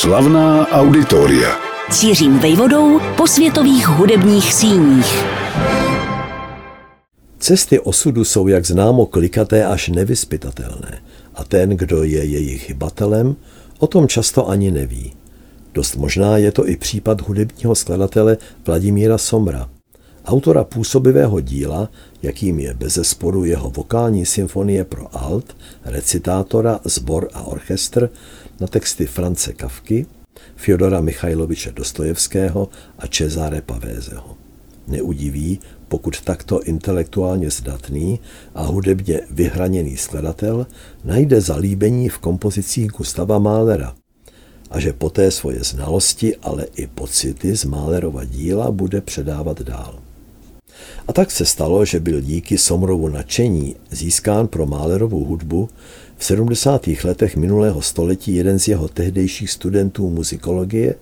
Slavná auditoria. S Jiřím Vejvodou po světových hudebních síních. Cesty osudu jsou, jak známo, klikaté až nevyspytatelné. A ten, kdo je jejich hybatelem, o tom často ani neví. Dost možná je to i případ hudebního skladatele Vladimíra Somra, autora působivého díla, jakým je bezesporu jeho vokální symfonie pro alt, recitátora, sbor a orchestr na texty France Kafky, Fjodora Michajloviče Dostojevského a Cesare Pavézeho. Neudiví, pokud takto intelektuálně zdatný a hudebně vyhraněný skladatel najde zalíbení v kompozicích Gustava Mahlera a že poté svoje znalosti, ale i pocity z Mahlerova díla bude předávat dál. A tak se stalo, že byl díky Somrovu nadšení získán pro Mahlerovu hudbu v 70. letech minulého století jeden z jeho tehdejších studentů muzikologie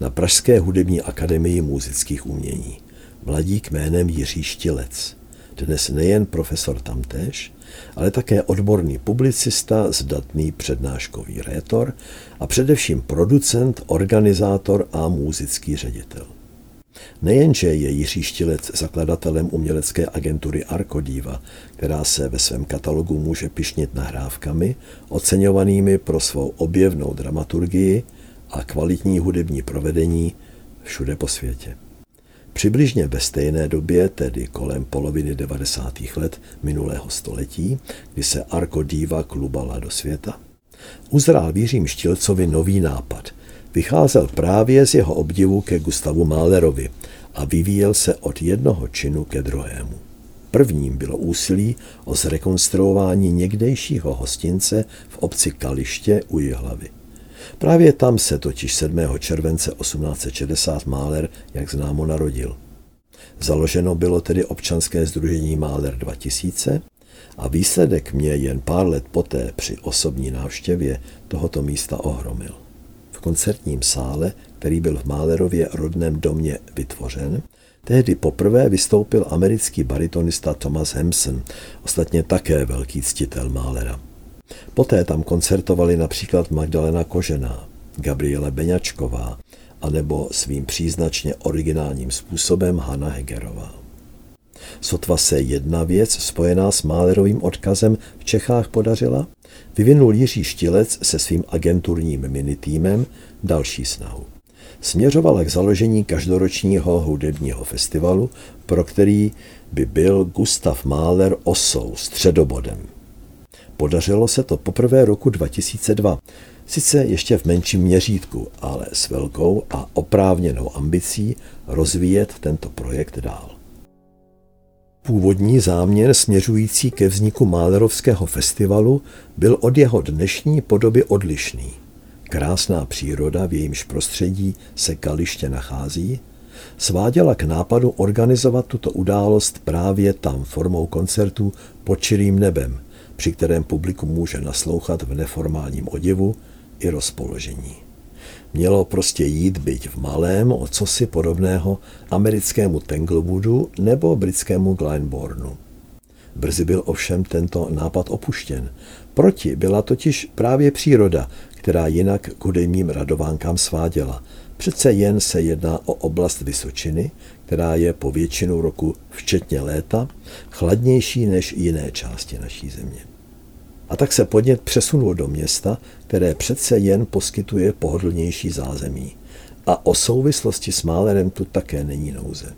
na Pražské hudební akademii múzických umění. Mladík jménem Jiří Štilec, dnes nejen profesor tamtéž, ale také odborný publicista, zdatný přednáškový rétor a především producent, organizátor a múzický ředitel. Nejenže je Jiří Štilec zakladatelem umělecké agentury Arco Diva, která se ve svém katalogu může pyšnit nahrávkami, oceňovanými pro svou objevnou dramaturgii a kvalitní hudební provedení všude po světě. Přibližně ve stejné době, tedy kolem poloviny 90. let minulého století, kdy se Arco Diva klubala do světa, uzrál Jiřím Štilcovi nový nápad. Vycházel právě z jeho obdivu ke Gustavu Mahlerovi a vyvíjel se od jednoho činu ke druhému. Prvním bylo úsilí o zrekonstruování někdejšího hostince v obci Kaliště u Jihlavy. Právě tam se totiž 7. července 1860 Mahler, jak známo, narodil. Založeno bylo tedy občanské sdružení Mahler 2000 a výsledek mě jen pár let poté při osobní návštěvě tohoto místa ohromil. V koncertním sále, který byl v Mahlerově rodném domě vytvořen, tehdy poprvé vystoupil americký baritonista Thomas Hemsen, ostatně také velký ctitel Mahlera. Poté tam koncertovali například Magdalena Kožená, Gabriela Beňačková a nebo svým příznačně originálním způsobem Hanna Hegerová. Sotva se jedna věc spojená s Mahlerovým odkazem v Čechách podařila, vyvinul Jiří Štilec se svým agenturním minitýmem další snahu. Směřovala k založení každoročního hudebního festivalu, pro který by byl Gustav Mahler osou, středobodem. Podařilo se to poprvé roku 2002, sice ještě v menším měřítku, ale s velkou a oprávněnou ambicí rozvíjet tento projekt dál. Původní záměr směřující ke vzniku Mahlerovského festivalu byl od jeho dnešní podoby odlišný. Krásná příroda, v jejímž prostředí se Kaliště nachází, sváděla k nápadu organizovat tuto událost právě tam formou koncertů pod čirým nebem, při kterém publikum může naslouchat v neformálním oděvu i rozpoložení. Mělo prostě jít byť v malém o cosi podobného americkému Tanglewoodu nebo britskému Glyndebourneu. Brzy byl ovšem tento nápad opuštěn. Proti byla totiž právě příroda, která jinak k hudebním radovánkám sváděla. Přece jen se jedná o oblast Vysočiny, která je po většinu roku, včetně léta, chladnější než jiné části naší země. A tak se podnět přesunul do města, které přece jen poskytuje pohodlnější zázemí. A o souvislosti s Mahlerem tu také není nouze.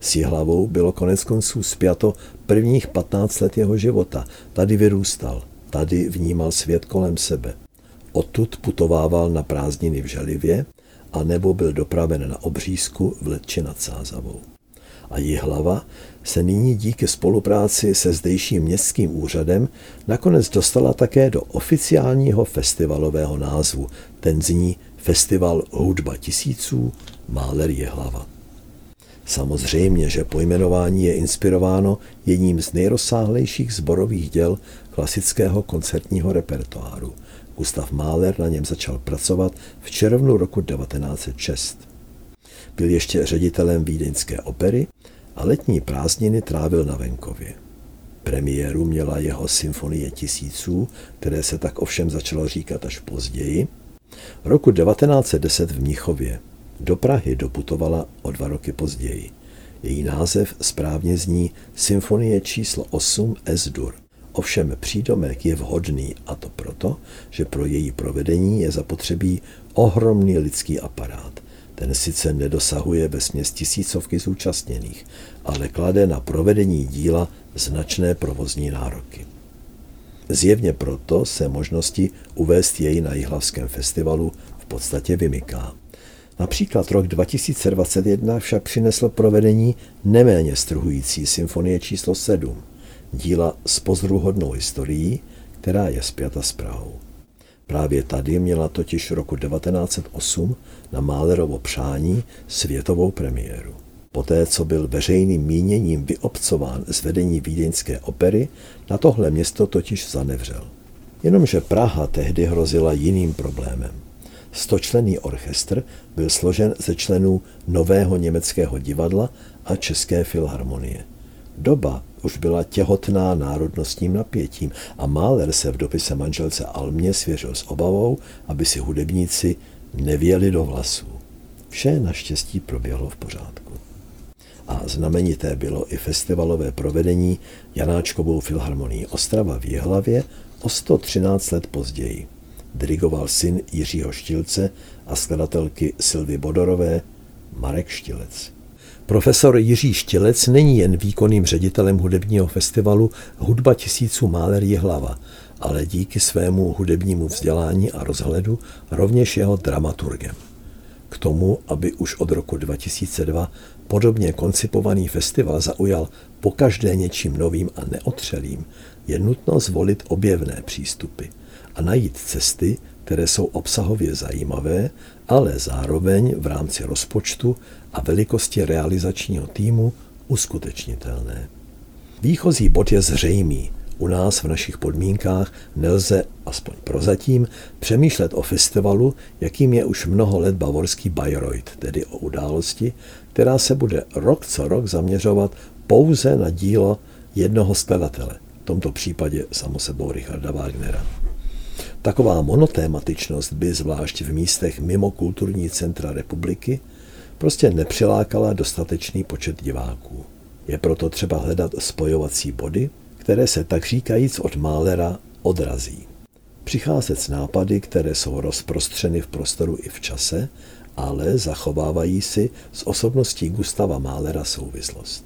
S Jihlavou bylo koneckonců spjato prvních 15 let jeho života. Tady vyrůstal, tady vnímal svět kolem sebe. Odtud putovával na prázdniny v Želivě, a nebo byl dopraven na Obřízku v Letči nad Sázavou. A Jihlava se nyní díky spolupráci se zdejším městským úřadem nakonec dostala také do oficiálního festivalového názvu. Ten zní Festival Hudba tisíců Mahler Jihlava. Samozřejmě, že pojmenování je inspirováno jedním z nejrozsáhlejších sborových děl klasického koncertního repertoáru. Gustav Mahler na něm začal pracovat v červnu roku 1906. Byl ještě ředitelem vídeňské opery a letní prázdniny trávil na venkově. Premiéru měla jeho symfonie tisíců, které se tak ovšem začalo říkat až později, Roku 1910 v Mnichově. Do Prahy doputovala o 2 roky později. Její název správně zní Symfonie číslo 8 Es-dur. Ovšem přídomek je vhodný, a to proto, že pro její provedení je zapotřebí ohromný lidský aparát. Ten sice nedosahuje vesměs 1000 zúčastněných, ale klade na provedení díla značné provozní nároky. Zjevně proto se možnosti uvést jej na Jihlavském festivalu v podstatě vymyká. Například rok 2021 však přinesl provedení neméně strhující symfonie číslo 7, díla s pozoruhodnou historií, která je spjata s Prahou. Právě tady měla totiž roku 1908 na Mahlerovo přání světovou premiéru. Poté, co byl veřejným míněním vyobcován z vedení vídeňské opery, na tohle město totiž zanevřel. Jenomže Praha tehdy hrozila jiným problémem. 100členný orchestr byl složen ze členů Nového německého divadla a České filharmonie. Doba už byla těhotná národnostním napětím a Mahler se v dopise manželce Almě svěřil s obavou, aby si hudebníci nevěli do vlasů. Vše naštěstí proběhlo v pořádku. A znamenité bylo i festivalové provedení Janáčkovou filharmonii Ostrava v Jihlavě o 113 let později. Dirigoval syn Jiřího Štilce a skladatelky Silvy Bodorové Marek Štilec. Profesor Jiří Štilec není jen výkonným ředitelem hudebního festivalu Hudba tisíců Mahler Jihlava, ale díky svému hudebnímu vzdělání a rozhledu rovněž jeho dramaturgem. K tomu, aby už od roku 2002 podobně koncipovaný festival zaujal pokaždé něčím novým a neotřelým, je nutno zvolit objevné přístupy a najít cesty, které jsou obsahově zajímavé, ale zároveň v rámci rozpočtu a velikosti realizačního týmu uskutečnitelné. Výchozí bod je zřejmý. U nás v našich podmínkách nelze, aspoň prozatím, přemýšlet o festivalu, jakým je už mnoho let bavorský Bayreuth, tedy o události, která se bude rok co rok zaměřovat pouze na dílo jednoho skladatele, v tomto případě samo sebou Richarda Wagnera. Taková monotématičnost by zvlášť v místech mimo kulturní centra republiky prostě nepřilákala dostatečný počet diváků. Je proto třeba hledat spojovací body, které se tak říkajíc od Mahlera odrazí. Přicházet s nápady, které jsou rozprostřeny v prostoru i v čase, ale zachovávají si s osobností Gustava Mahlera souvislost.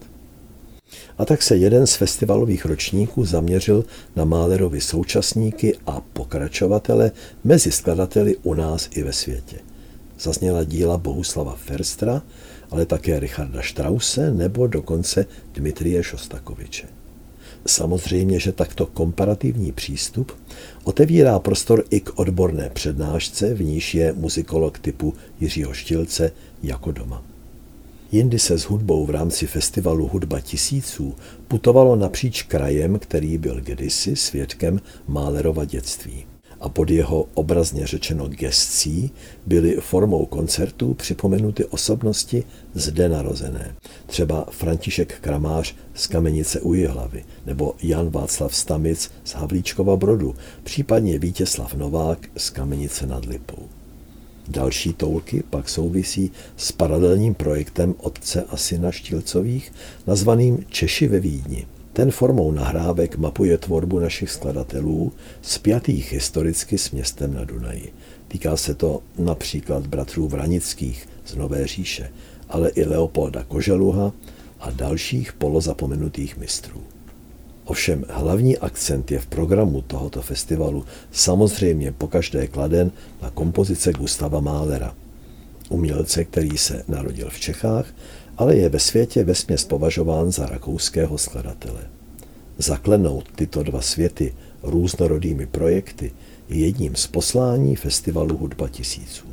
A tak se jeden z festivalových ročníků zaměřil na Mahlerovy současníky a pokračovatele mezi skladateli u nás i ve světě. Zazněla díla Bohuslava Förstera, ale také Richarda Strause nebo dokonce Dmitrije Šostakoviče. Samozřejmě, že takto komparativní přístup otevírá prostor i k odborné přednášce, v níž je muzikolog typu Jiřího Štilce jako doma. Jindy se s hudbou v rámci festivalu Hudba tisíců putovalo napříč krajem, který byl kdysi svědkem Mahlerova dětství. A pod jeho obrazně řečeno gescí byly formou koncertů připomenuty osobnosti zde narozené. Třeba František Kramář z Kamenice u Jihlavy nebo Jan Václav Stamic z Havlíčkova Brodu, případně Vítězslav Novák z Kamenice nad Lipou. Další toulky pak souvisí s paralelním projektem otce a syna Štilcových nazvaným Češi ve Vídni. Ten formou nahrávek mapuje tvorbu našich skladatelů, spjatých historicky s městem na Dunaji. Týká se to například bratrů Vranických z Nové říše, ale i Leopolda Koželuha a dalších polozapomenutých mistrů. Ovšem hlavní akcent je v programu tohoto festivalu samozřejmě pokaždé kladen na kompozice Gustava Mahlera, umělce, který se narodil v Čechách, ale je ve světě vesměs považován za rakouského skladatele. Zaklenout tyto dva světy různorodými projekty je jedním z poslání festivalu Hudba tisíců.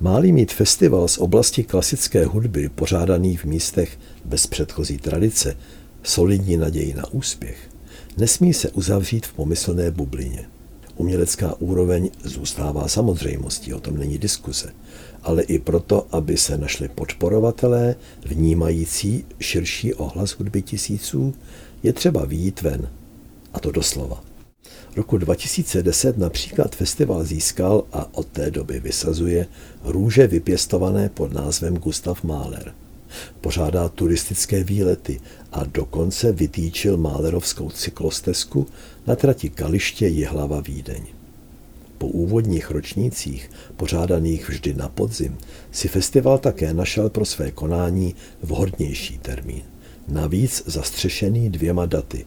Má-li mít festival z oblasti klasické hudby pořádaný v místech bez předchozí tradice solidní naději na úspěch, nesmí se uzavřít v pomyslné bublině. Umělecká úroveň zůstává samozřejmostí, o tom není diskuse, ale i proto, aby se našli podporovatelé, vnímající širší ohlas Hudby tisíců, je třeba vyjít ven. A to doslova. Roku 2010 například festival získal a od té doby vysazuje růže vypěstované pod názvem Gustav Mahler. Pořádá turistické výlety a dokonce vytýčil Mahlerovskou cyklostezku na trati Kaliště Jihlava Vídeň. Po úvodních ročnících, pořádaných vždy na podzim, si festival také našel pro své konání vhodnější termín. Navíc zastřešený 2 daty.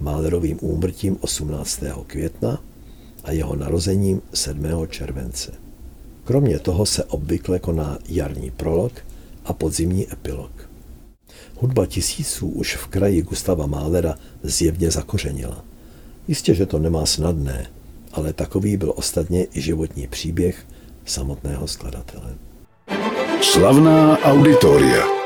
Mahlerovým úmrtím 18. května a jeho narozením 7. července. Kromě toho se obvykle koná jarní prolog a podzimní epilog. Hudba tisíců už v kraji Gustava Mahlera zjevně zakořenila. Jistě, že to nemá snadné, ale takový byl ostatně i životní příběh samotného skladatele. Slavná auditoria.